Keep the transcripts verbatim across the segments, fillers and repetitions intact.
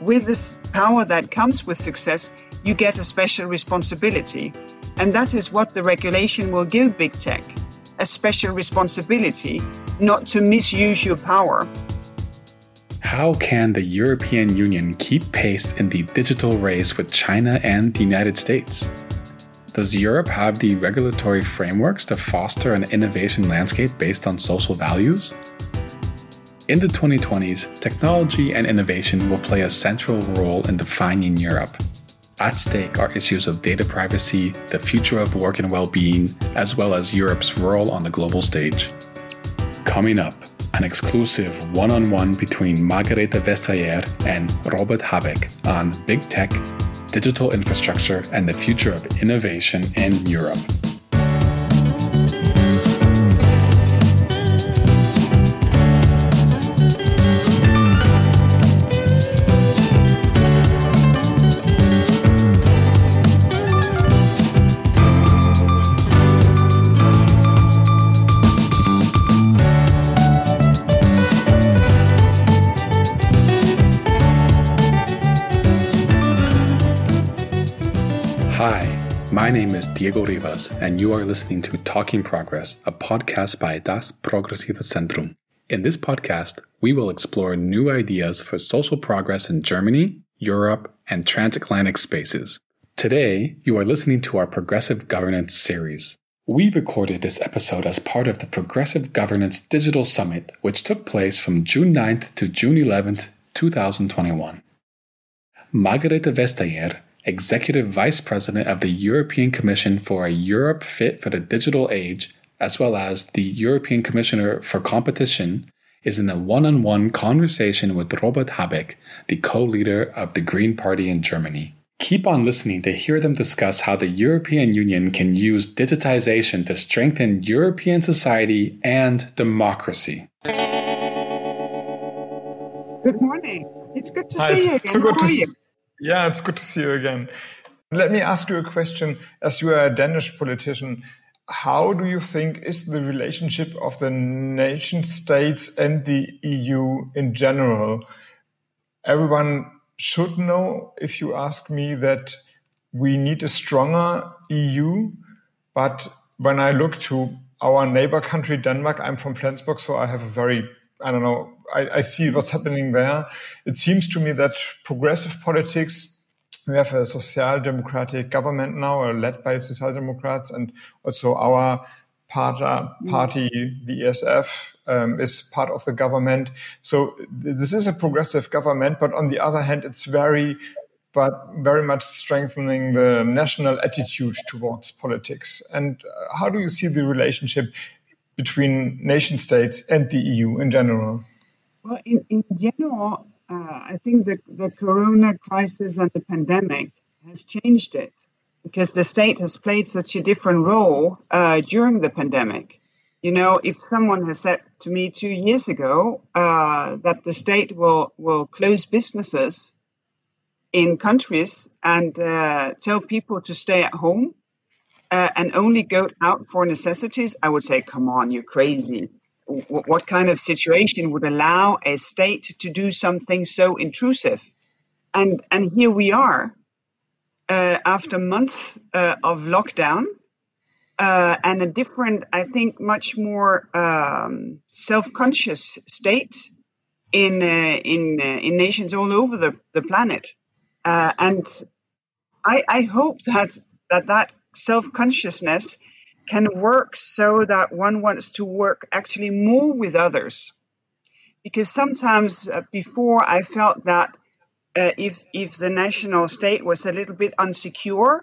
with this power that comes with success, you get a special responsibility. And that is what the regulation will give big tech, a special responsibility not to misuse your power. How can the European Union keep pace in the digital race with China and the United States? Does Europe have the regulatory frameworks to foster an innovation landscape based on social values? In the twenty twenties, technology and innovation will play a central role in defining Europe. At stake are issues of data privacy, the future of work and well-being, as well as Europe's role on the global stage. Coming up, an exclusive one-on-one between Margrethe Vestager and Robert Habeck on big tech, digital infrastructure, and the future of innovation in Europe. My name is Diego Rivas, and you are listening to Talking Progress, a podcast by Das Progressive Zentrum. In this podcast, we will explore new ideas for social progress in Germany, Europe, and transatlantic spaces. Today, you are listening to our Progressive Governance series. We recorded this episode as part of the Progressive Governance Digital Summit, which took place from June ninth to June eleventh, two thousand twenty-one. Margrethe Vestager, Executive Vice President of the European Commission for a Europe fit for the digital age, as well as the European Commissioner for Competition, is in a one-on-one conversation with Robert Habeck, the co-leader of the Green Party in Germany. Keep on listening to hear them discuss how the European Union can use digitization to strengthen European society and democracy. Good morning. It's good to Hi, see you again. How are you? Yeah, it's good to see you again. Let me ask you a question. As you are a Danish politician, how do you think is the relationship of the nation states and the E U in general? Everyone should know, if you ask me, that we need a stronger E U. But when I look to our neighbor country, Denmark, I'm from Flensburg, so I have a very I don't know, I, I see what's happening there. It seems to me that progressive politics, we have a social democratic government now led by social democrats, and also our part, uh, party, the E S F, um, is part of the government. So this is a progressive government, but on the other hand, it's very, but very much strengthening the national attitude towards politics. And how do you see the relationship between nation states and the E U in general? Well, in, in general, uh, I think the, the corona crisis and the pandemic has changed it because the state has played such a different role uh, during the pandemic. You know, if someone has said to me two years ago uh, that the state will, will close businesses in countries and uh, tell people to stay at home, Uh, and only go out for necessities, I would say, come on, you're crazy. W- what kind of situation would allow a state to do something so intrusive? And and here we are, uh, after months uh, of lockdown, uh, and a different, I think, much more um, self-conscious state in uh, in uh, in nations all over the, the planet. Uh, and I, I hope that that that self-consciousness can work so that one wants to work actually more with others. Because sometimes uh, before I felt that uh, if if the national state was a little bit insecure,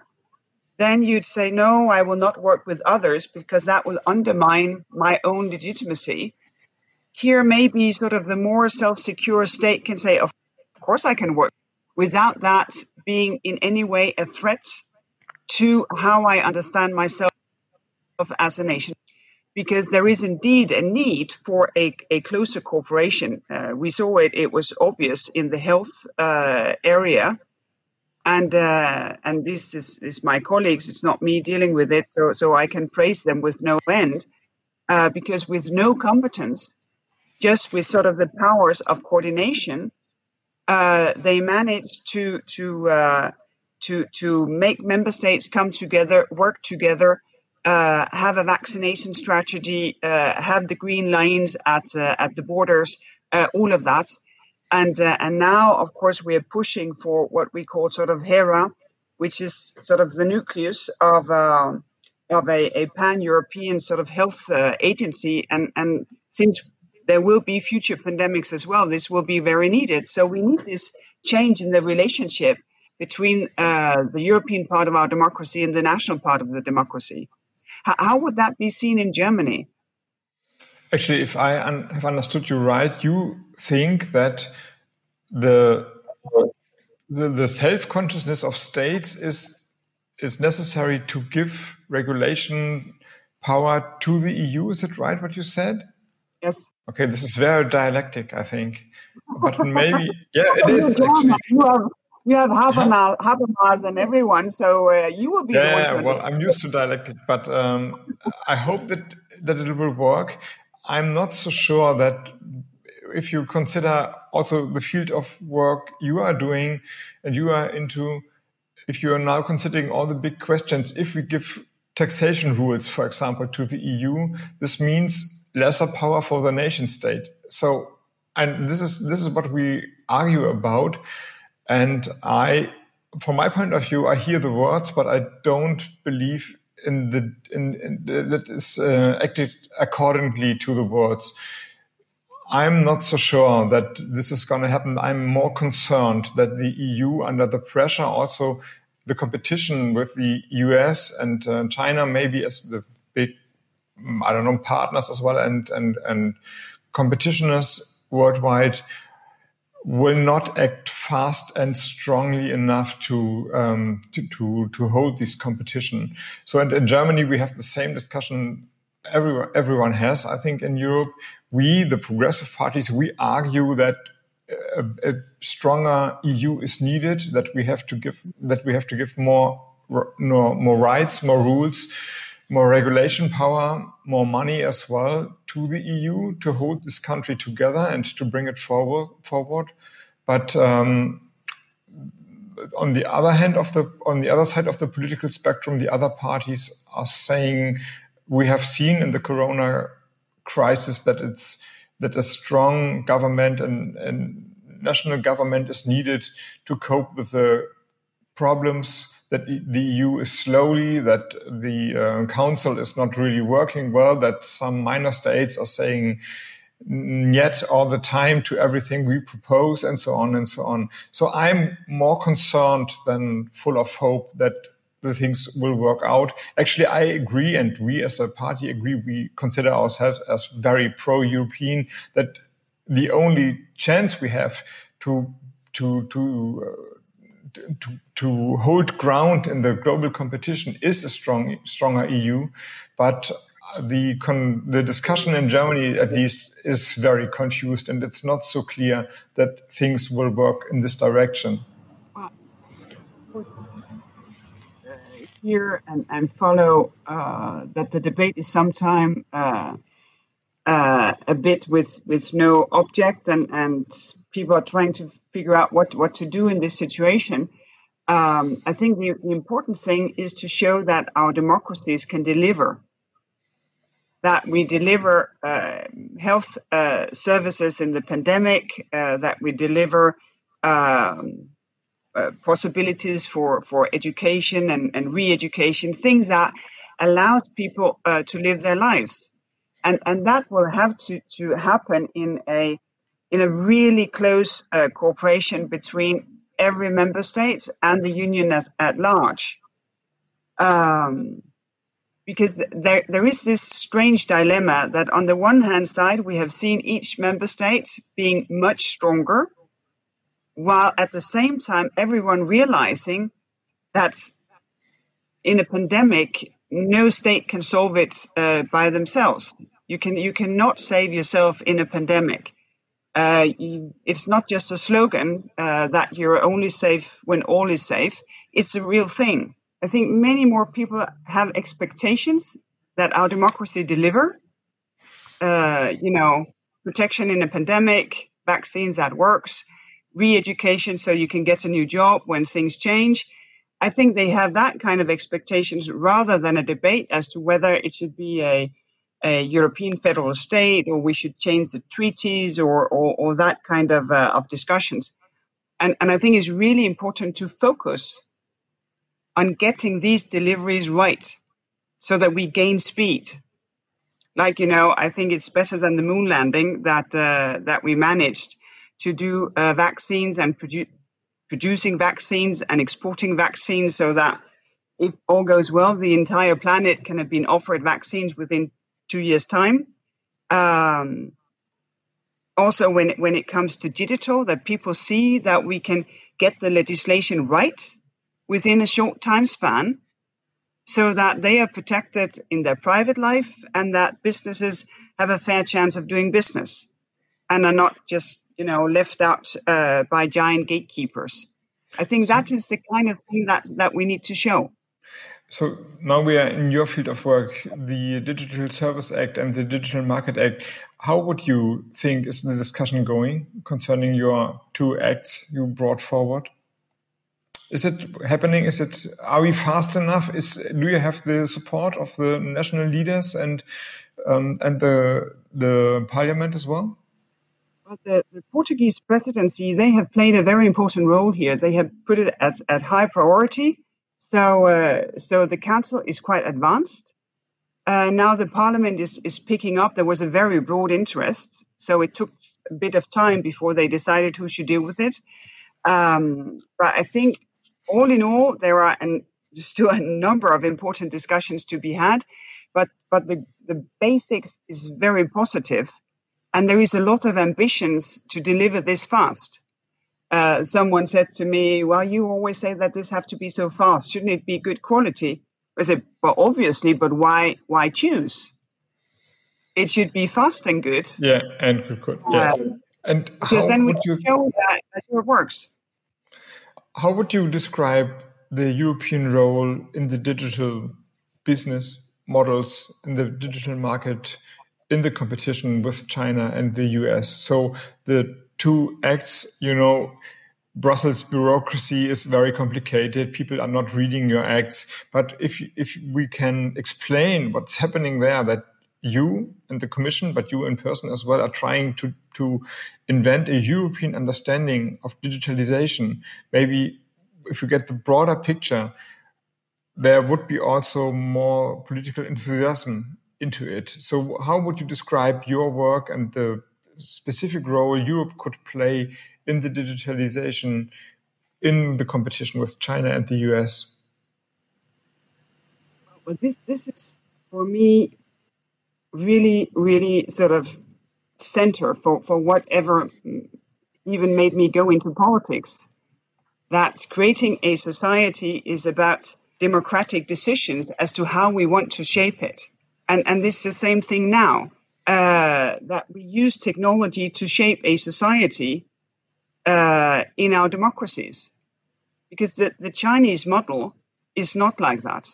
then you'd say, no, I will not work with others because that will undermine my own legitimacy. Here, maybe sort of the more self-secure state can say, of course I can work without that being in any way a threat to how I understand myself as a nation, because there is indeed a need for a, a closer cooperation. Uh, we saw it; it was obvious in the health uh, area, and uh, and this is, is my colleagues. It's not me dealing with it, so so I can praise them with no end, uh, because with no competence, just with sort of the powers of coordination, uh, they managed to to uh, to to make member states come together, work together, uh, have a vaccination strategy, uh, have the green lines at uh, at the borders, uh, all of that, and uh, and now of course we are pushing for what we call sort of HERA, which is sort of the nucleus of uh, of a, a pan-European sort of health uh, agency, and and since there will be future pandemics as well, this will be very needed. So we need this change in the relationship between uh, the European part of our democracy and the national part of the democracy. H- how would that be seen in Germany? Actually, if I un- have understood you right, you think that the the, the self-consciousness of states is is necessary to give regulation power to the E U. Is it right what you said? Yes. Okay, this is very dialectic, I think. But maybe, yeah, it is actually. You have, you have Habermas, Habermas and everyone, so uh, you will be yeah, the one. Yeah, well, understand. I'm used to dialectic, but um, I hope that, that it will work. I'm not so sure that if you consider also the field of work you are doing and you are into, if you are now considering all the big questions, if we give taxation rules, for example, to the E U, this means lesser power for the nation state. So, and this is this is what we argue about. And I, from my point of view, I hear the words, but I don't believe in the in, in the, that is uh, acted accordingly to the words. I'm not so sure that this is going to happen. I'm more concerned that the E U, under the pressure, also the competition with the U S and uh, China, maybe as the big, I don't know, partners as well and, and, and competitioners worldwide will not act fast and strongly enough to, um, to, to, to hold this competition. So in, in Germany, we have the same discussion everyone, everyone has, I think, in Europe. We, the progressive parties, we argue that a, a stronger E U is needed, that we have to give, that we have to give more, more, more rights, more rules, more regulation power, more money as well to the E U to hold this country together and to bring it forward. Forward, but um, on the other hand of the on the other side of the political spectrum, the other parties are saying we have seen in the Corona crisis that it's that a strong government and, and national government is needed to cope with the problems. That the E U is slowly, that the uh, Council is not really working well, that some minor states are saying yet all the time to everything we propose, and so on and so on. So I'm more concerned than full of hope that the things will work out. Actually, I agree, and we as a party agree, we consider ourselves as very pro-European, that the only chance we have to, to, to, uh, To, to hold ground in the global competition is a strong, stronger E U, but the con, the discussion in Germany, at least, is very confused, and it's not so clear that things will work in this direction. Well, uh, hear and, and follow uh, that the debate is sometimes uh, uh, a bit with with no object and and. People are trying to figure out what, what to do in this situation. Um, I think the, the important thing is to show that our democracies can deliver, that we deliver uh, health uh, services in the pandemic, uh, that we deliver um, uh, possibilities for, for education and, and re-education, things that allows people uh, to live their lives. And, and that will have to, to happen in a in a really close uh, cooperation between every member state and the union as, at large. Um, because th- there, there is this strange dilemma that on the one hand side, we have seen each member state being much stronger, while at the same time, everyone realizing that in a pandemic, no state can solve it uh, by themselves. You can, you cannot save yourself in a pandemic. Uh, it's not just a slogan uh, that you're only safe when all is safe. It's a real thing. I think many more people have expectations that our democracy deliver. Uh, you know, protection in a pandemic, vaccines that works, re-education so you can get a new job when things change. I think they have that kind of expectations rather than a debate as to whether it should be a, a European federal state or we should change the treaties or, or, or that kind of, uh, of discussions. And, and I think it's really important to focus on getting these deliveries right so that we gain speed. Like, you know, I think it's better than the moon landing that uh, that we managed to do uh, vaccines and produ- producing vaccines and exporting vaccines so that if all goes well, the entire planet can have been offered vaccines within two years' time. Um, also, when it, when it comes to digital, that people see that we can get the legislation right within a short time span so that they are protected in their private life and that businesses have a fair chance of doing business and are not just, you know, left out uh, by giant gatekeepers. I think so, that is the kind of thing that, that we need to show. So now we are in your field of work, the Digital Service Act and the Digital Market Act. How would you think is the discussion going concerning your two acts you brought forward? Is it happening? Is it? Are we fast enough? Is do you have the support of the national leaders and um, and the the parliament as well? Well, the, the Portuguese presidency, they have played a very important role here. They have put it at at high priority. So uh, so the council is quite advanced. Uh, now the parliament is is picking up. There was a very broad interest, so it took a bit of time before they decided who should deal with it. Um, but I think. All in all, there are an, still a number of important discussions to be had, but but the, the basics is very positive, and there is a lot of ambitions to deliver this fast. Uh, someone said to me, well, you always say that this have to be so fast. Shouldn't it be good quality? I said, well, obviously, but why why choose? It should be fast and good. Yeah, and good. Yes. Um, and because then we can you... show that, that it works. How would you describe the European role in the digital business models, in the digital market, in the competition with China and the U S? So the two acts, you know, Brussels bureaucracy is very complicated. People are not reading your acts. But if if we can explain what's happening there, that you and the Commission, but you in person as well, are trying to, to invent a European understanding of digitalization. Maybe if you get the broader picture, there would be also more political enthusiasm into it. So how would you describe your work and the specific role Europe could play in the digitalization in the competition with China and the U S? Well, this, this is, for me, really, really sort of center for, for whatever even made me go into politics, that creating a society is about democratic decisions as to how we want to shape it. And, and this is the same thing now, uh, that we use technology to shape a society uh, in our democracies. Because the, the Chinese model is not like that.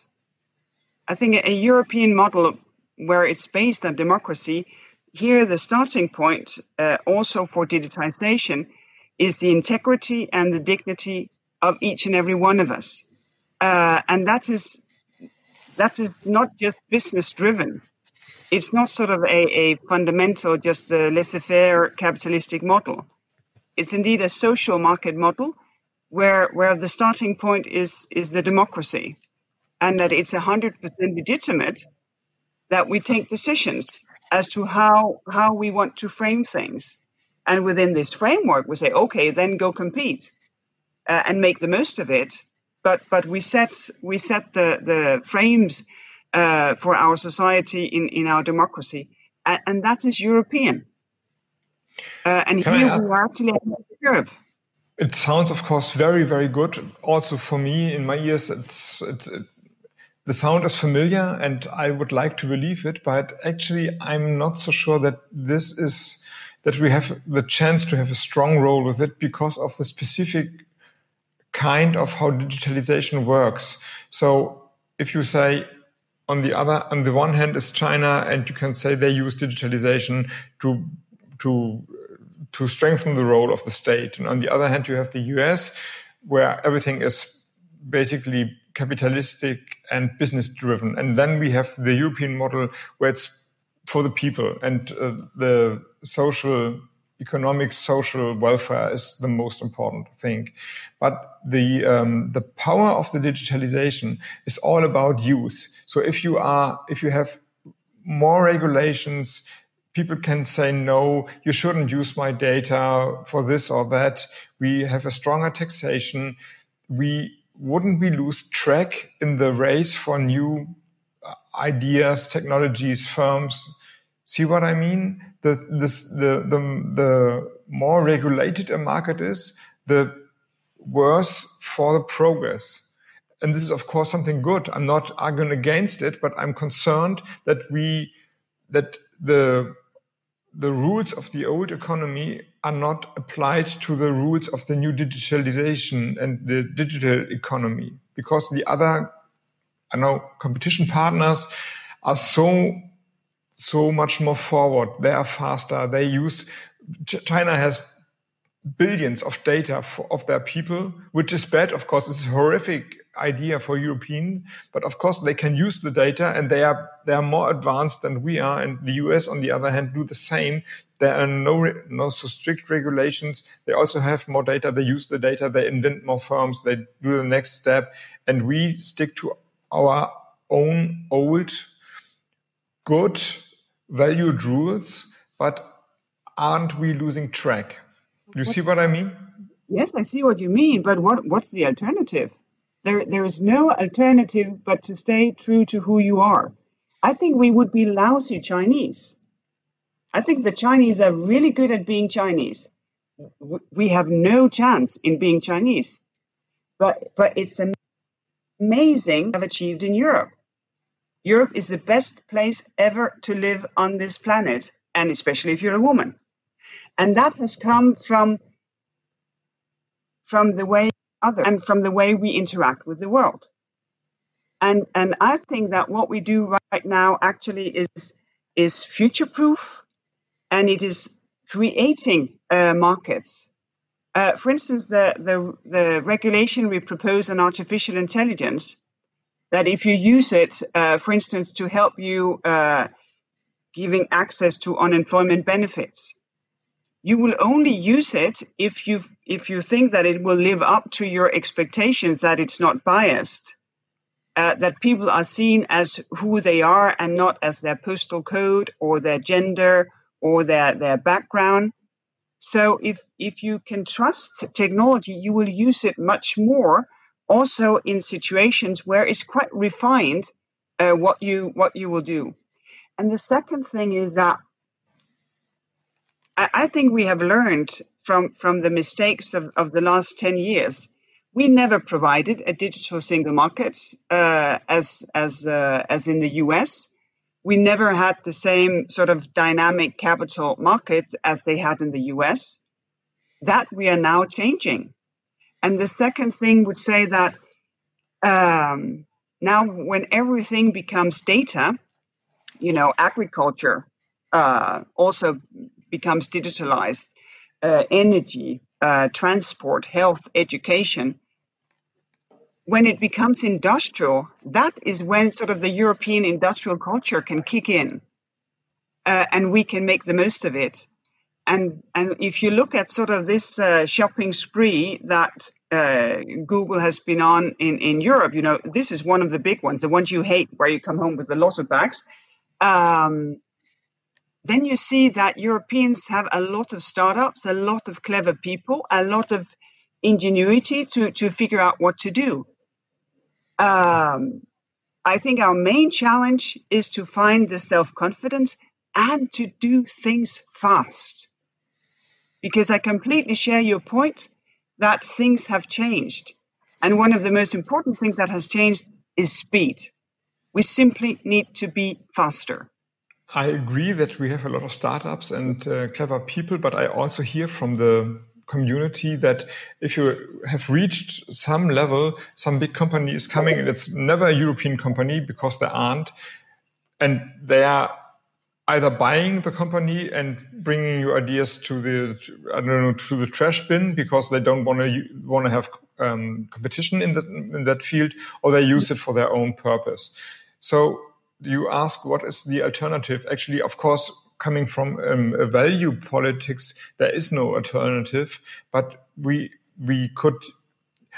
I think a, a European model where it's based on democracy, here the starting point uh, also for digitization is the integrity and the dignity of each and every one of us. Uh, and that is that is not just business-driven. It's not sort of a, a fundamental, just a laissez-faire capitalistic model. It's indeed a social market model where where the starting point is, is the democracy and that it's one hundred percent legitimate that we take decisions as to how how we want to frame things. And within this framework, we say, okay, then go compete uh, and make the most of it. But but we set, we set the, the frames uh, for our society in, in our democracy. And, and that is European. Uh, and Can here we are actually in Europe. It sounds, of course, very, very good. Also for me, in my ears, it's... it's it, the sound is familiar and I would like to believe it, but actually I'm not so sure that this is, that we have the chance to have a strong role with it because of the specific kind of how digitalization works. So if you say on the other, on the one hand is China and you can say they use digitalization to, to to strengthen the role of the state. And on the other hand, you have the U S, where everything is basically capitalistic and business-driven. And then we have the European model, where it's for the people, and uh, the social, economic, social welfare is the most important thing. But the um, the power of the digitalization is all about use. So if you are, if you have more regulations, people can say, no, you shouldn't use my data for this or that. We have a stronger taxation. We wouldn't we lose track in the race for new ideas, technologies, firms? See what I mean? The this, the the the more regulated a market is, the worse for the progress. And this is, of course, something good. I'm not arguing against it, but I'm concerned that we that the the rules of the old economy are not applied to the rules of the new digitalization and the digital economy, because the other, I know, competition partners are so, so much more forward. They are faster. They use, China has billions of data for, of their people, which is bad. Of course, it's a horrific idea for Europeans, but of course they can use the data, and they are they are more advanced than we are. And the U S, on the other hand, do the same. There are no no so strict regulations. They also have more data. They use the data. They invent more firms. They do the next step, and we stick to our own old, good, valued rules. But aren't we losing track? You see what I mean? Yes, I see what you mean. But what what's the alternative? There, there is no alternative but to stay true to who you are. I think we would be lousy Chinese. I think the Chinese are really good at being Chinese. We have no chance in being Chinese. But, but it's amazing what we have achieved in Europe. Europe is the best place ever to live on this planet, and especially if you're a woman. And that has come from, from the way other and from the way we interact with the world. And and I think that what we do right now actually is is future-proof, and it is creating uh, markets. Uh, for instance, the, the, the regulation we propose on artificial intelligence, that if you use it, uh, for instance, to help you uh, giving access to unemployment benefits, you will only use it if you if you think that it will live up to your expectations, that it's not biased, uh, that people are seen as who they are and not as their postal code or their gender or their, their background. So if if you can trust technology, you will use it much more, also in situations where it's quite refined uh, what you what you will do. And the second thing is that I think we have learned from, from the mistakes of, of the last ten years. We never provided a digital single market uh, as, as, uh, as in the U S. We never had the same sort of dynamic capital market as they had in the U S. That we are now changing. And the second thing would say that um, now when everything becomes data, you know, agriculture uh, also becomes digitalized, uh, energy, uh, transport, health, education. When it becomes industrial, that is when sort of the European industrial culture can kick in, uh, and we can make the most of it. And, and if you look at sort of this uh, shopping spree that uh, Google has been on in, in Europe, you know, this is one of the big ones, the ones you hate, where you come home with a lot of bags. Um, Then you see that Europeans have a lot of startups, a lot of clever people, a lot of ingenuity to, to figure out what to do. Um, I think our main challenge is to find the self-confidence and to do things fast. Because I completely share your point that things have changed. And one of the most important things that has changed is speed. We simply need to be faster. I agree that we have a lot of startups and uh, clever people, but I also hear from the community that if you have reached some level, some big company is coming, and it's never a European company because there aren't, and they are either buying the company and bringing your ideas to the, to, I don't know, to the trash bin because they don't want to want to have um, competition in that in that field, or they use it for their own purpose. So you ask, what is the alternative? Actually, of course, coming from um, a value politics, there is no alternative. But we we could,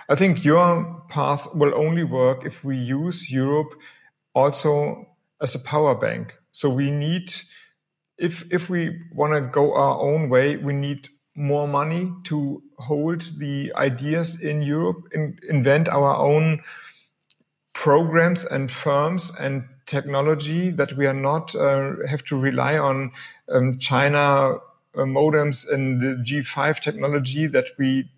I think, your path will only work if we use Europe also as a power bank. So we need, if if we want to go our own way, we need more money to hold the ideas in Europe and invent our own programs and firms and technology, that we are not uh, have to rely on um, China uh, modems and the G five technology, that we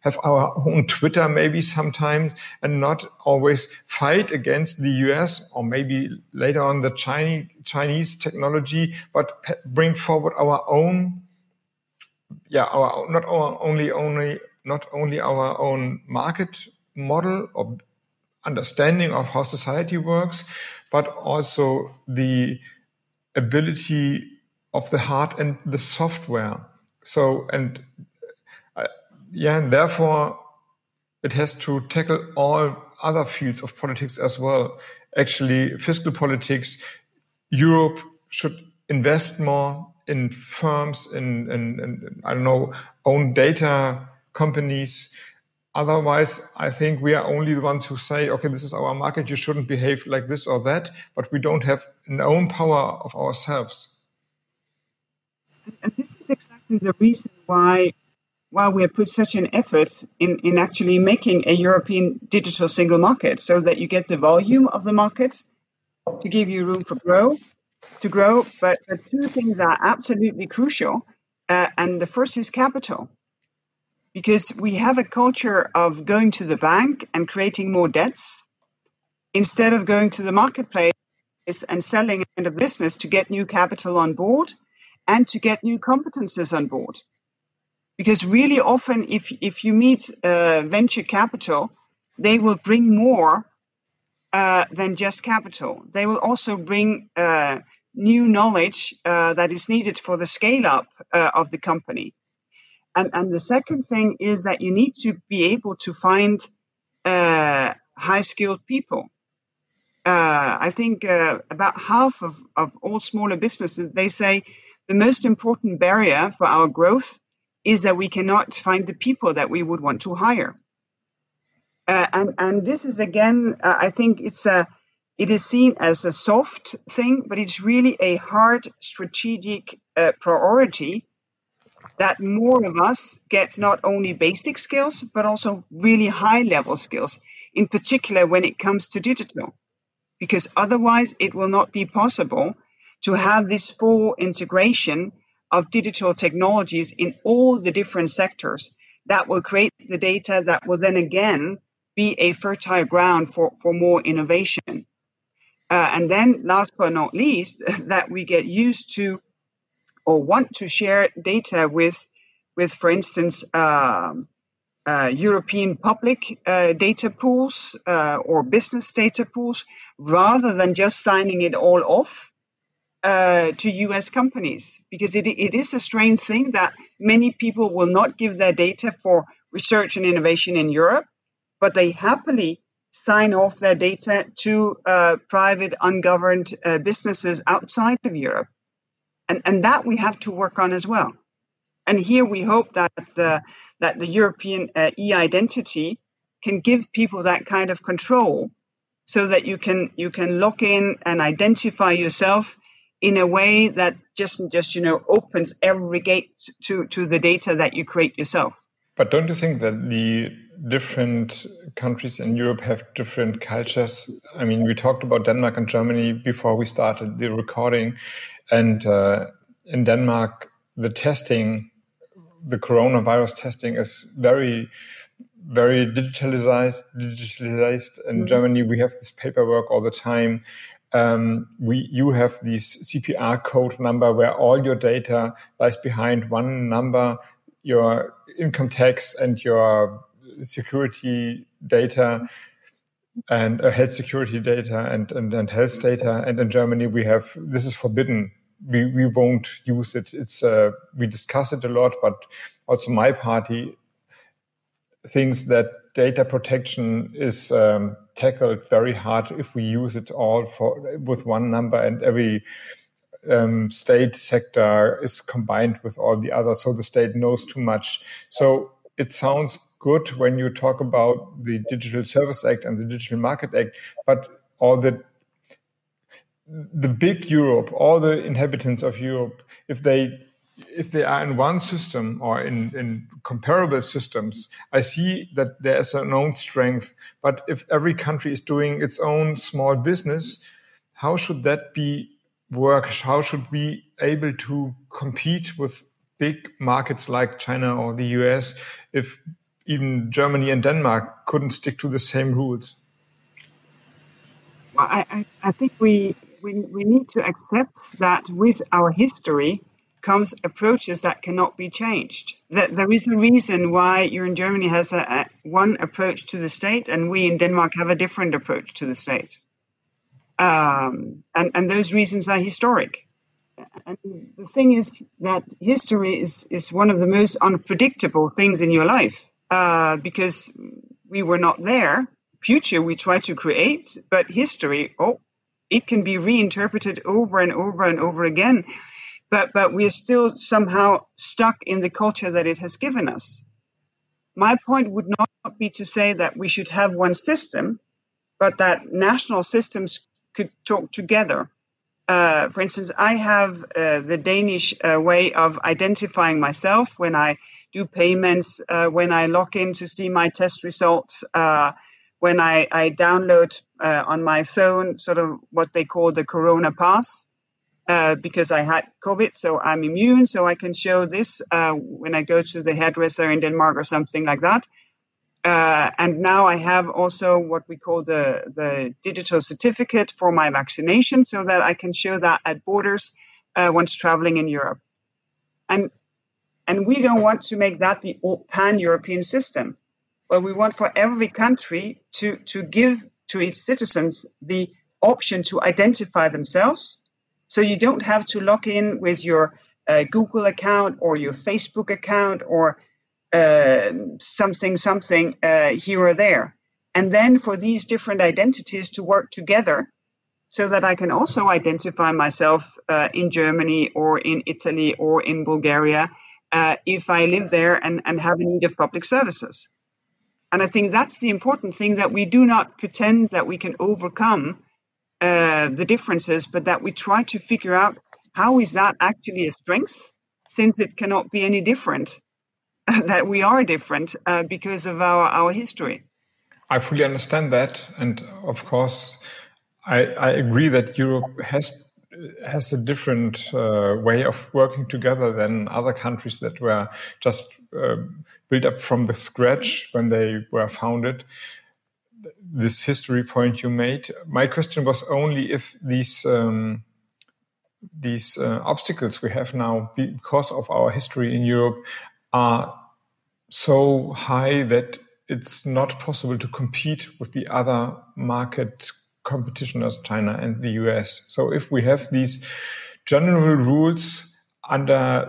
have our own Twitter maybe sometimes and not always fight against the U S or maybe later on the Chinese, Chinese technology, but bring forward our own, yeah, our not our only only not only our own market model or understanding of how society works, but also the ability of the heart and the software. So and. Yeah, and therefore it has to tackle all other fields of politics as well. Actually, fiscal politics, Europe should invest more in firms, in, in, in I don't know, own data companies. Otherwise, I think we are only the ones who say, okay, this is our market, you shouldn't behave like this or that, but we don't have an own power of ourselves. And this is exactly the reason why While we have put such an effort in, in actually making a European digital single market, so that you get the volume of the market to give you room for grow, to grow. But the two things are absolutely crucial. Uh, and the first is capital, because we have a culture of going to the bank and creating more debts instead of going to the marketplace and selling into business to get new capital on board and to get new competences on board. Because really often, if if you meet uh, venture capital, they will bring more uh, than just capital. They will also bring uh, new knowledge uh, that is needed for the scale up uh, of the company. And and the second thing is that you need to be able to find uh, high skilled people. Uh, I think uh, about half of, of all smaller businesses, they say the most important barrier for our growth is that we cannot find the people that we would want to hire, uh, and and this is again, uh, I think it's a, it is seen as a soft thing, but it's really a hard strategic uh, priority that more of us get not only basic skills but also really high level skills, in particular when it comes to digital, because otherwise it will not be possible to have this full integration of digital technologies in all the different sectors that will create the data that will then again be a fertile ground for, for more innovation. Uh, and then last but not least, that we get used to or want to share data with, with for instance, um, uh, European public uh, data pools uh, or business data pools, rather than just signing it all off Uh, to U S companies, because it, it is a strange thing that many people will not give their data for research and innovation in Europe, but they happily sign off their data to uh, private, ungoverned uh, businesses outside of Europe. And, and that we have to work on as well. And here we hope that the, that the European uh, e-identity can give people that kind of control, so that you can, you can lock in and identify yourself in a way that just, just you know, opens every gate to, to the data that you create yourself. But don't you think that the different countries in Europe have different cultures? I mean, we talked about Denmark and Germany before we started the recording. And uh, in Denmark, the testing, the coronavirus testing is very, very digitalized. digitalized. In mm-hmm. Germany, we have this paperwork all the time. Um, we, you have this C P R code number where all your data lies behind one number, your income tax and your security data and uh, health security data and, and, and health data. And in Germany, we have, this is forbidden. we, we won't use it. It's uh, we discuss it a lot, but also my party thinks that data protection is um, tackled very hard if we use it all for with one number, and every um, state sector is combined with all the others, so the state knows too much. So it sounds good when you talk about the Digital Service Act and the Digital Market Act, but all the the big Europe, all the inhabitants of Europe, if they if they are in one system or in, in comparable systems, I see that there is an own strength. But if every country is doing its own small business, how should that be work? How should we able to compete with big markets like China or the U S if even Germany and Denmark couldn't stick to the same rules? Well, I, I, I think we, we we need to accept that with our history comes approaches that cannot be changed. That there is a reason why you're in Germany has a, a, one approach to the state, and we in Denmark have a different approach to the state. Um, and, and those reasons are historic. And the thing is that history is, is one of the most unpredictable things in your life, uh, because we were not there. Future we try to create, but history, oh, it can be reinterpreted over and over and over again. But but we are still somehow stuck in the culture that it has given us. My point would not be to say that we should have one system, but that national systems could talk together. Uh, for instance, I have uh, the Danish uh, way of identifying myself when I do payments, uh, when I log in to see my test results, uh, when I, I download uh, on my phone sort of what they call the Corona Pass, uh, because I had COVID, so I'm immune, so I can show this uh, when I go to the hairdresser in Denmark or something like that. Uh, and now I have also what we call the, the digital certificate for my vaccination, so that I can show that at borders uh, once traveling in Europe. And and we don't want to make that the pan-European system. Well, we want for every country to, to give to its citizens the option to identify themselves. So you don't have to log in with your uh, Google account or your Facebook account or uh, something, something uh, here or there. And then for these different identities to work together so that I can also identify myself uh, in Germany or in Italy or in Bulgaria uh, if I live there and, and have a need of public services. And I think that's the important thing, that we do not pretend that we can overcome uh, the differences, but that we try to figure out how is that actually a strength, since it cannot be any different, that we are different uh, because of our, our history. I fully understand that. And of course, I, I agree that Europe has has a different uh, way of working together than other countries that were just uh, built up from the scratch when they were founded. This history point you made. My question was only if these um, these uh, obstacles we have now because of our history in Europe are so high that it's not possible to compete with the other market competition as China and the U S. So if we have these general rules under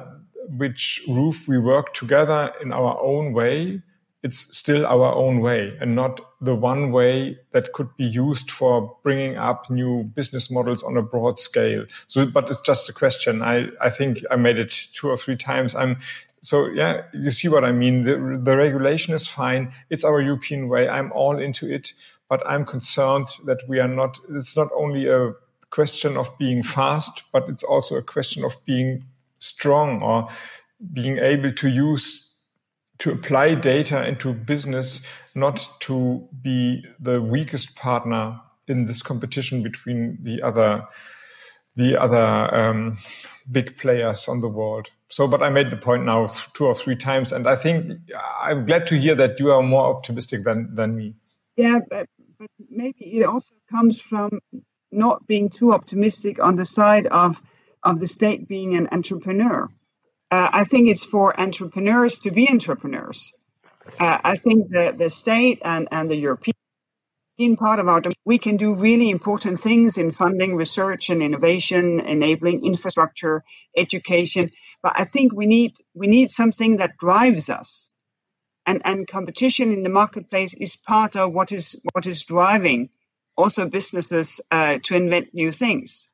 which roof we work together in our own way, it's still our own way and not the one way that could be used for bringing up new business models on a broad scale. So, but it's just a question. I, I think I made it two or three times. I'm so, yeah, you see what I mean. The, the regulation is fine. It's our European way. I'm all into it, but I'm concerned that we are not, it's not only a question of being fast, but it's also a question of being strong or being able to use, to apply data into business, not to be the weakest partner in this competition between the other, the other um, big players on the world. So, but I made the point now two or three times, and I think I'm glad to hear that you are more optimistic than, than me. Yeah, but, but maybe it also comes from not being too optimistic on the side of of the state being an entrepreneur. Uh, I think it's for entrepreneurs to be entrepreneurs. Uh, I think the, the state and, and the European being part of our domain, we can do really important things in funding research and innovation, enabling infrastructure, education. But I think we need we need something that drives us, and and competition in the marketplace is part of what is what is driving also businesses uh, to invent new things.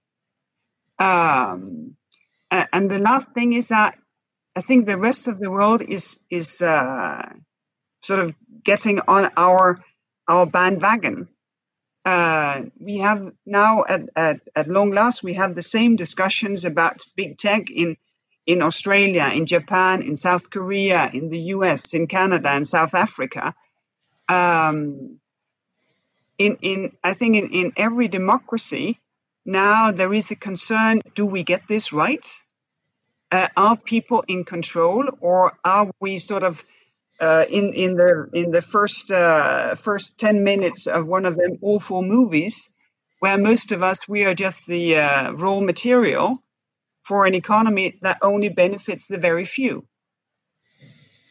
Um, and the last thing is that I think the rest of the world is is uh, sort of getting on our our bandwagon. Uh, we have now at, at at long last we have the same discussions about big tech in in Australia, in Japan, in South Korea, in the U S, in Canada, and South Africa. Um, in in I think in, in every democracy now there is a concern: do we get this right? Uh, are people in control, or are we sort of uh, in in the in the first uh, first ten minutes of one of them awful movies, where most of us we are just the uh, raw material for an economy that only benefits the very few?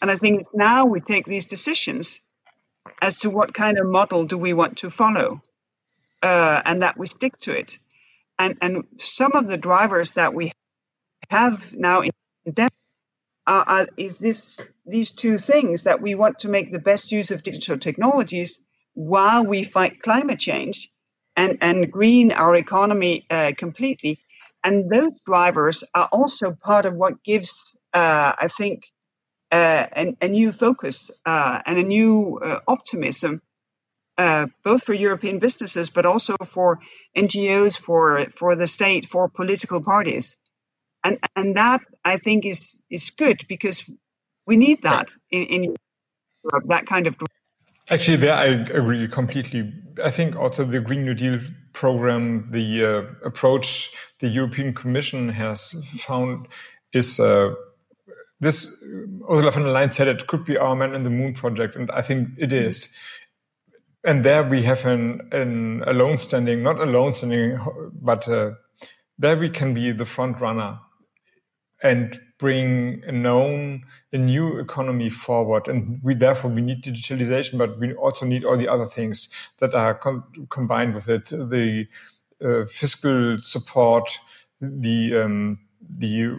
And I think it's now we take these decisions as to what kind of model do we want to follow, uh, and that we stick to it. And and some of the drivers that we have now in depth uh, uh, is this these two things, that we want to make the best use of digital technologies while we fight climate change and, and green our economy uh, completely. And those drivers are also part of what gives, uh, I think, uh, an, a new focus uh, and a new uh, optimism, uh, both for European businesses, but also for N G Os, for for the state, for political parties. And and that, I think, is is good, because we need that in, in Europe, that kind of. Actually, there I agree completely. I think also the Green New Deal program, the uh, approach the European Commission has found is uh, this. Ursula von der Leyen said it could be our Man in the Moon project, and I think it is. And there we have an an alone standing, not alone standing, but. Uh, There we can be the front runner and bring a known, a new economy forward. And we therefore we need digitalization, but we also need all the other things that are com combined with it: the uh, fiscal support, the um, the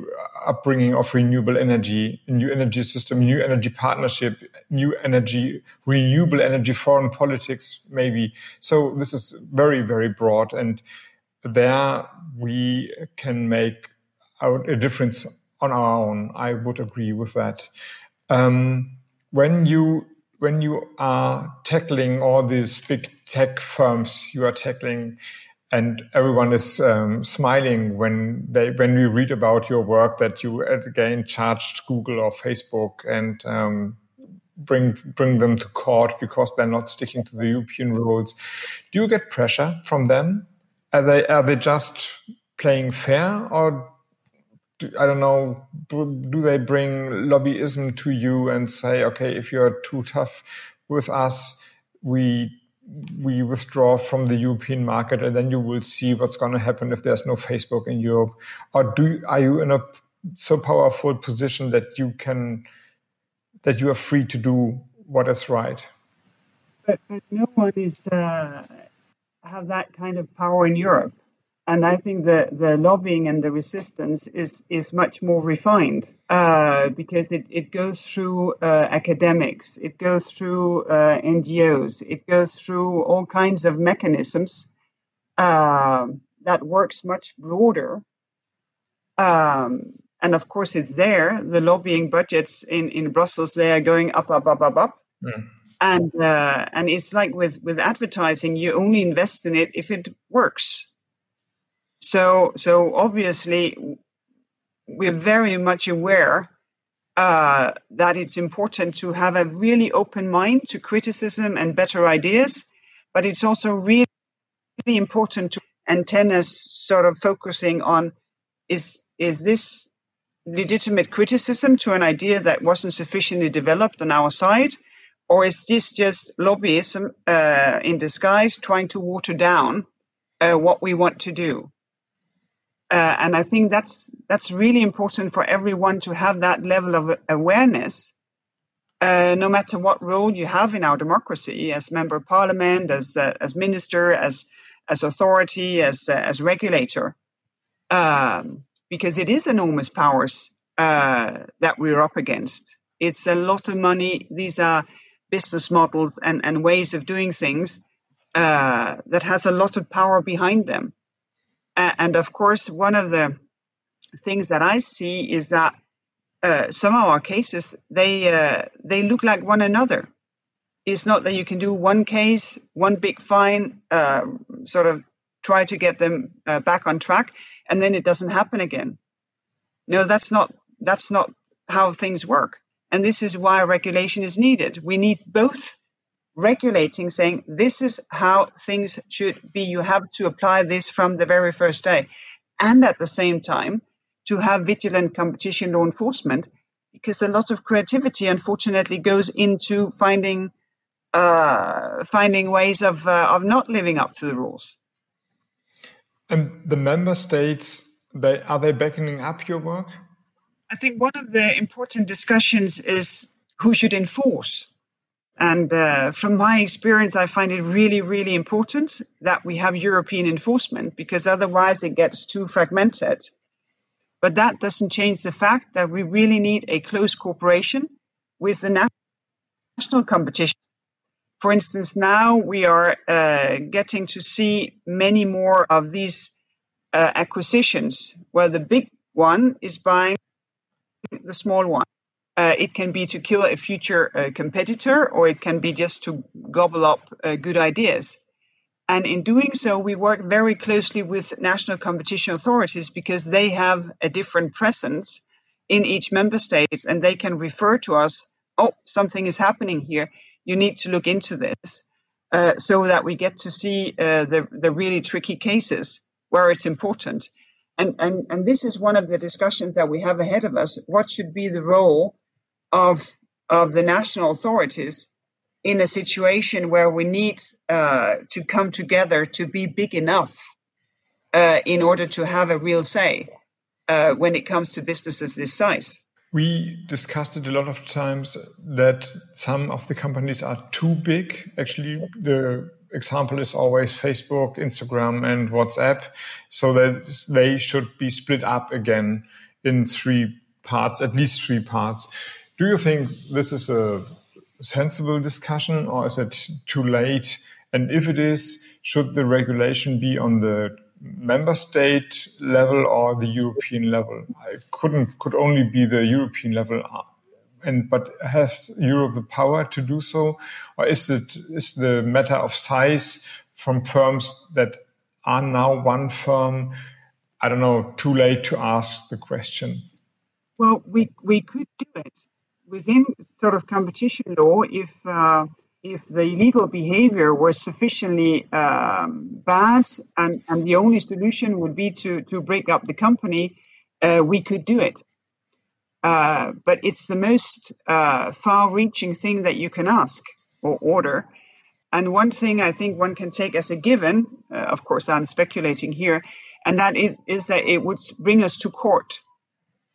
upbringing of renewable energy, new energy system, new energy partnership, new energy, renewable energy, foreign politics, maybe. So this is very, very broad, and there we can make out a difference on our own. I would agree with that. Um, when you when you are tackling all these big tech firms, you are tackling, and everyone is um, smiling when they when we read about your work, that you again charged Google or Facebook and um, bring bring them to court because they're not sticking to the European rules. Do you get pressure from them? Are they are they just playing fair, or do, I don't know? Do they bring lobbyism to you and say, okay, if you are too tough with us, we we withdraw from the European market, and then you will see what's going to happen if there's no Facebook in Europe? Or do are you in a so powerful position that you can that you are free to do what is right? But, but no one is. Uh... have that kind of power in Europe. And I think the, the lobbying and the resistance is, is much more refined uh, because it, it goes through uh, academics, it goes through uh, N G Os, it goes through all kinds of mechanisms uh, that works much broader. Um, and of course it's there, the lobbying budgets in, in Brussels, they are going up, up, up, up, up. Mm. And uh, and it's like with, with advertising, you only invest in it if it works. So so obviously, we're very much aware uh, that it's important to have a really open mind to criticism and better ideas. But it's also really, really important to antennas sort of focusing on is is this legitimate criticism to an idea that wasn't sufficiently developed on our side? Or is this just lobbyism uh, in disguise, trying to water down uh, what we want to do? Uh, and I think that's that's really important for everyone to have that level of awareness uh, no matter what role you have in our democracy, as member of parliament, as uh, as minister, as as authority, as uh, as regulator, um, because it is enormous powers uh, that we're up against. It's a lot of money. These are business models and, and ways of doing things uh, that has a lot of power behind them. Uh, and of course, one of the things that I see is that uh, some of our cases, they uh, they look like one another. It's not that you can do one case, one big fine, uh, sort of try to get them uh, back on track, and then it doesn't happen again. No, that's not that's not how things work. And this is why regulation is needed. We need both regulating, saying this is how things should be. You have to apply this from the very first day. And at the same time, to have vigilant competition law enforcement, because a lot of creativity, unfortunately, goes into finding uh, finding ways of uh, of not living up to the rules. And the member states, they are they backing up your work? I think one of the important discussions is who should enforce. And uh, from my experience, I find it really, really important that we have European enforcement, because otherwise it gets too fragmented. But that doesn't change the fact that we really need a close cooperation with the national competition. For instance, now we are uh, getting to see many more of these uh, acquisitions where the big one is buying the small one. Uh, it can be to kill a future uh, competitor, or it can be just to gobble up uh, good ideas. And in doing so, we work very closely with national competition authorities, because they have a different presence in each member state, and they can refer to us, oh, something is happening here. You need to look into this, uh, so that we get to see uh, the, the really tricky cases where it's important. And, and, and this is one of the discussions that we have ahead of us. What should be the role of of the national authorities in a situation where we need uh, to come together to be big enough uh, in order to have a real say uh, when it comes to businesses this size? We discussed it a lot of times that some of the companies are too big. Actually, the example is always Facebook, Instagram, and WhatsApp. So that they should be split up again in three parts, at least three parts. Do you think this is a sensible discussion, or is it too late? And if it is, should the regulation be on the member state level or the European level? It couldn't, could only be the European level. And but has Europe the power to do so, or is it is the matter of size from firms that are now one firm? I don't know. Too late to ask the question. Well, we we could do it within sort of competition law if uh, if the illegal behavior was sufficiently um, bad, and and the only solution would be to to break up the company. Uh, we could do it. Uh, but it's the most uh, far-reaching thing that you can ask or order. And one thing I think one can take as a given, uh, of course I'm speculating here, and that is, is that it would bring us to court.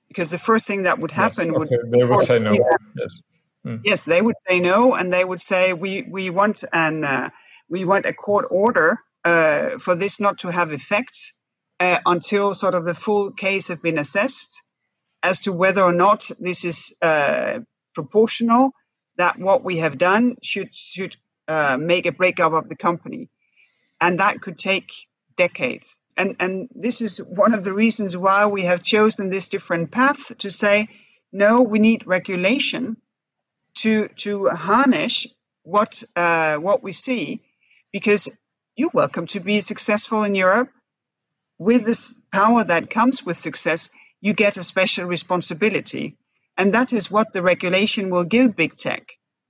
Because the first thing that would happen yes, okay. would... They would say no. Yeah. Yes. Mm. yes, they would say no, and they would say, we, we, want, an, uh, we want a court order uh, for this not to have effect uh, until sort of the full case have been assessed, as to whether or not this is uh, proportional, that what we have done should should uh, make a breakup of the company. And that could take decades. And, and this is one of the reasons why we have chosen this different path to say, no, we need regulation to to harness what uh, what we see, because you're welcome to be successful in Europe. With this power that comes with success, you get a special responsibility. And that is what the regulation will give big tech,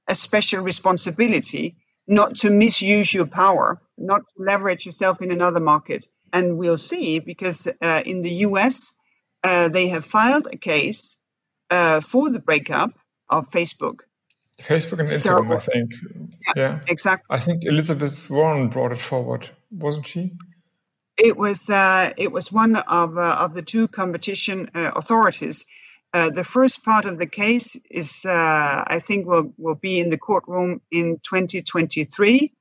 a special responsibility, not to misuse your power, not to leverage yourself in another market. And we'll see, because uh, in the U S, uh, they have filed a case uh, for the breakup of Facebook. Facebook and Instagram, so, I think. Yeah, yeah, exactly. I think Elizabeth Warren brought it forward, wasn't she? It was uh, it was one of uh, of the two competition uh, authorities, Uh, the first part of the case is, uh, I think, will will be in the courtroom in twenty twenty-three.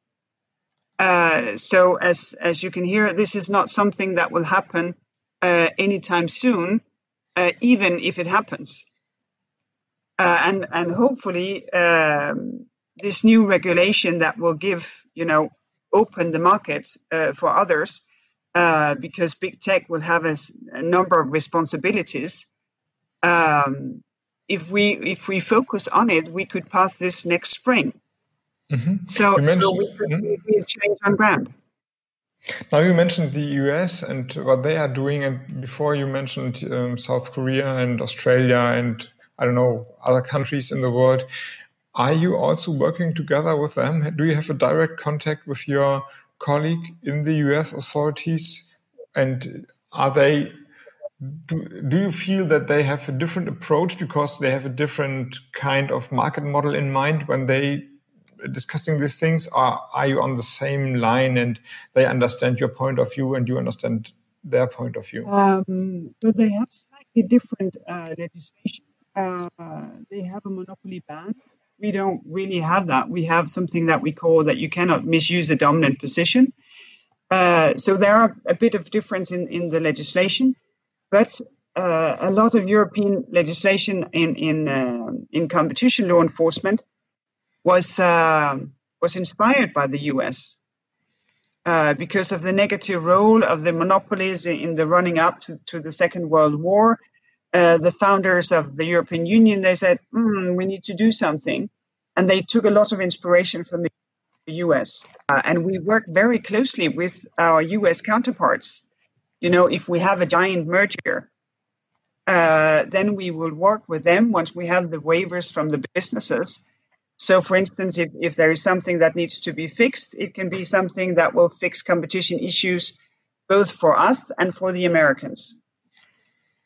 Uh, so, as as you can hear, this is not something that will happen uh, anytime soon, uh, even if it happens. Uh, and and hopefully, um, this new regulation that will give you know open the market uh, for others, uh, because big tech will have a, a number of responsibilities. Um, if we if we focus on it, we could pass this next spring. Mm-hmm. So, so we could mm-hmm. change on ground. Now you mentioned the U S and what they are doing, and before you mentioned um, South Korea and Australia and I don't know other countries in the world. Are you also working together with them? Do you have a direct contact with your colleague in the U S authorities? And are they? Do, do you feel that they have a different approach because they have a different kind of market model in mind when they are discussing these things? Or are you on the same line and they understand your point of view and you understand their point of view? Um, so they have slightly different uh, legislation. Uh, they have a monopoly ban. We don't really have that. We have something that we call that you cannot misuse a dominant position. Uh, so there are a bit of difference in, in the legislation. But uh, a lot of European legislation in in uh, in competition law enforcement was uh, was inspired by the U S uh, because of the negative role of the monopolies in the running up to, to the Second World War. Uh, the founders of the European Union, they said, mm, we need to do something. And they took a lot of inspiration from the U S. Uh, and we work very closely with our U S counterparts. You know, if we have a giant merger, uh, then we will work with them once we have the waivers from the businesses. So, for instance, if, if there is something that needs to be fixed, it can be something that will fix competition issues both for us and for the Americans.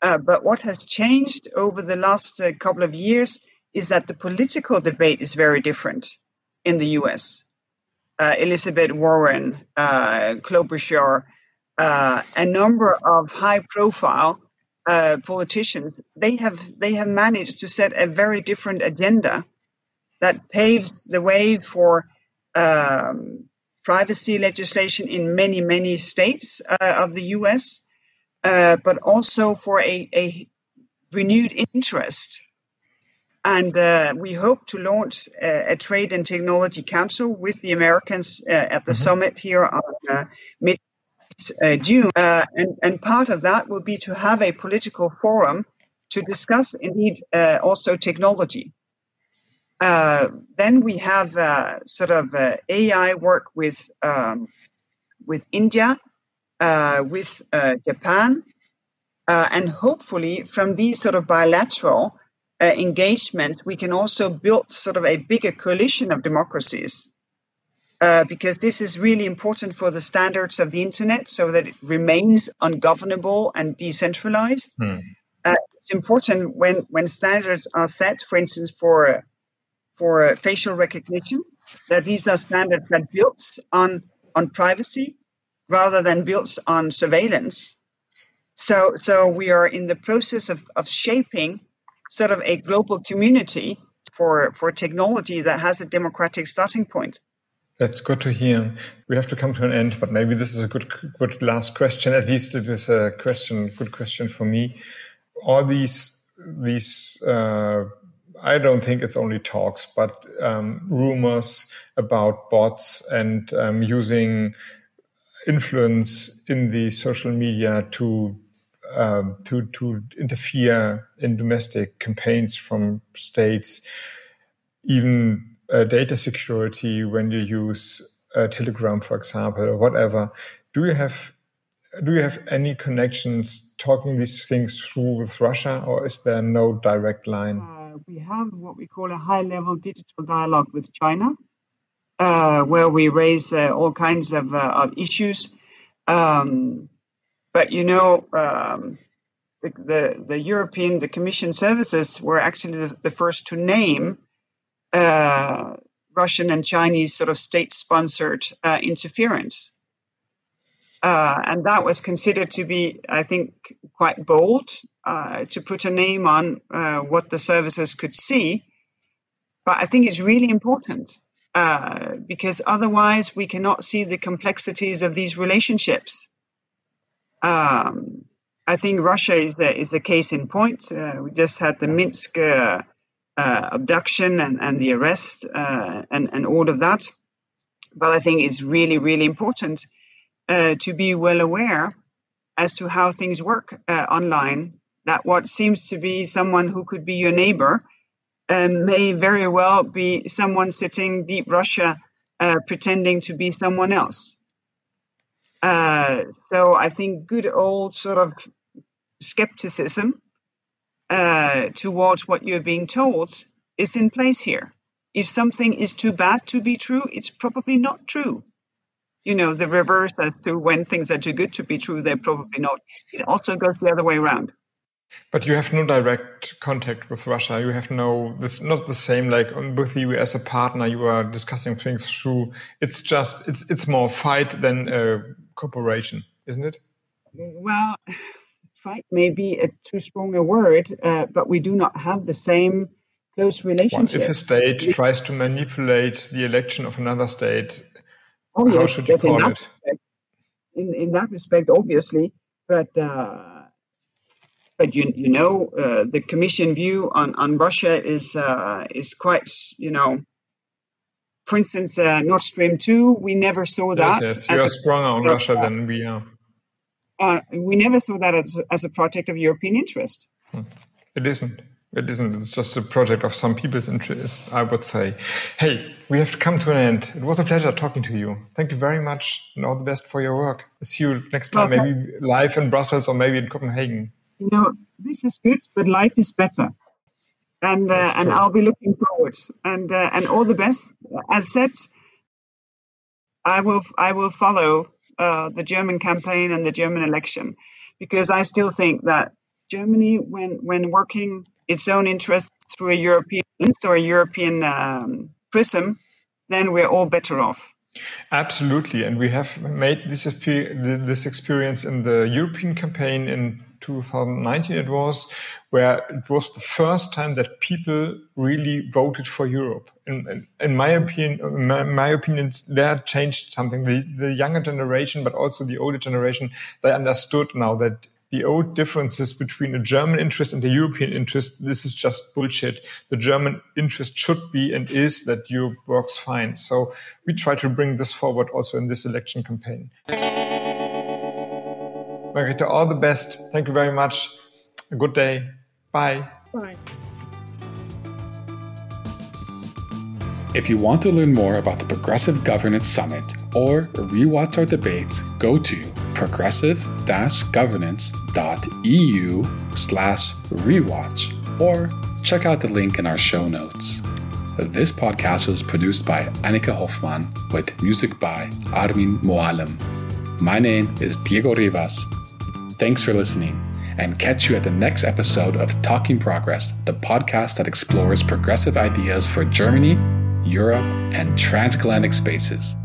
Uh, but what has changed over the last uh, couple of years is that the political debate is very different in the U S. Uh, Elizabeth Warren, uh, Klobuchar, Uh, a number of high-profile uh, politicians, they have they have managed to set a very different agenda that paves the way for um, privacy legislation in many, many states uh, of the U S, uh, but also for a, a renewed interest. And uh, we hope to launch a, a Trade and Technology Council with the Americans uh, at the mm-hmm. summit here on uh, mid Uh, June, uh, and, and part of that will be to have a political forum to discuss, indeed, uh, also technology. Uh, then we have uh, sort of uh, A I work with um, with India, uh, with uh, Japan, uh, and hopefully from these sort of bilateral uh, engagements, we can also build sort of a bigger coalition of democracies. Uh, because this is really important for the standards of the internet so that it remains ungovernable and decentralized. Hmm. Uh, it's important when, when standards are set, for instance, for for uh, facial recognition, that these are standards that build on, on privacy rather than built on surveillance. So, so we are in the process of, of shaping sort of a global community for, for technology that has a democratic starting point. That's good to hear. We have to come to an end, but maybe this is a good, good last question. At least it is a question, good question for me. All these, these, uh, I don't think it's only talks, but um, rumors about bots and um, using influence in the social media to, um, to, to interfere in domestic campaigns from states, even. Uh, data security when you use uh, Telegram, for example, or whatever. Do you have do you have any connections talking these things through with Russia, or is there no direct line? Uh, we have what we call a high-level digital dialogue with China, uh, where we raise uh, all kinds of, uh, of issues. Um, but you know, um, the, the the European the Commission services were actually the, the first to name. Uh, Russian and Chinese sort of state-sponsored uh, interference. Uh, and that was considered to be, I think, quite bold uh, to put a name on uh, what the services could see. But I think it's really important uh, because otherwise we cannot see the complexities of these relationships. Um, I think Russia is a, is a case in point. Uh, we just had the Minsk uh, uh, abduction and, and the arrest uh, and, and all of that. But I think it's really, really important uh, to be well aware as to how things work uh, online, that what seems to be someone who could be your neighbor um, may very well be someone sitting deep Russia uh, pretending to be someone else. Uh, so I think good old sort of skepticism uh, towards what you're being told is in place here. If something is too bad to be true, it's probably not true. You know, the reverse as to when things are too good to be true, they're probably not. It also goes the other way around. But you have no direct contact with Russia. You have no, this not the same like with you as a partner, you are discussing things through. It's just, it's it's more fight than uh, cooperation, isn't it? Well, fight may be a too strong a word, uh, but we do not have the same close relationship. Well, if a state tries to manipulate the election of another state, oh, yes, how should you call it? Respect, in, in that respect, obviously, but uh, but you you know uh, the Commission view on, on Russia is uh, is quite you know. For instance, uh, Nord Stream two, we never saw that. Yes, yes. As we are stronger on Russia uh, than we are. Uh, we never saw that as as a project of European interest. Hmm. It isn't. It isn't. It's just a project of some people's interest, I would say. Hey, we have come to an end. It was a pleasure talking to you. Thank you very much and all the best for your work. See you next time, okay. Maybe live in Brussels or maybe in Copenhagen. You know, this is good, but life is better. And uh, and I'll be looking forward. And uh, and all the best. As said, I will, I will follow uh, the German campaign and the German election because I still think that Germany, when, when working its own interests through a European lens or a European um, prism, then we're all better off. Absolutely. And we have made this, this experience in the European campaign in two thousand nineteen, it was, where it was the first time that people really voted for Europe. In, in, in my opinion, in my opinion, that changed something. The, the younger generation, but also the older generation, they understood now that the old differences between a German interest and the European interest, this is just bullshit. The German interest should be and is that Europe works fine. So we try to bring this forward also in this election campaign. Margrethe, all the best. Thank you very much. A good day. Bye. Bye. If you want to learn more about the Progressive Governance Summit or rewatch our debates, go to progressive-governance.eu slash rewatch or check out the link in our show notes. This podcast was produced by Annika Hofmann with music by Armin Moalem. My name is Diego Rivas. Thanks for listening and catch you at the next episode of Talking Progress, the podcast that explores progressive ideas for Germany, Europe, and transatlantic spaces.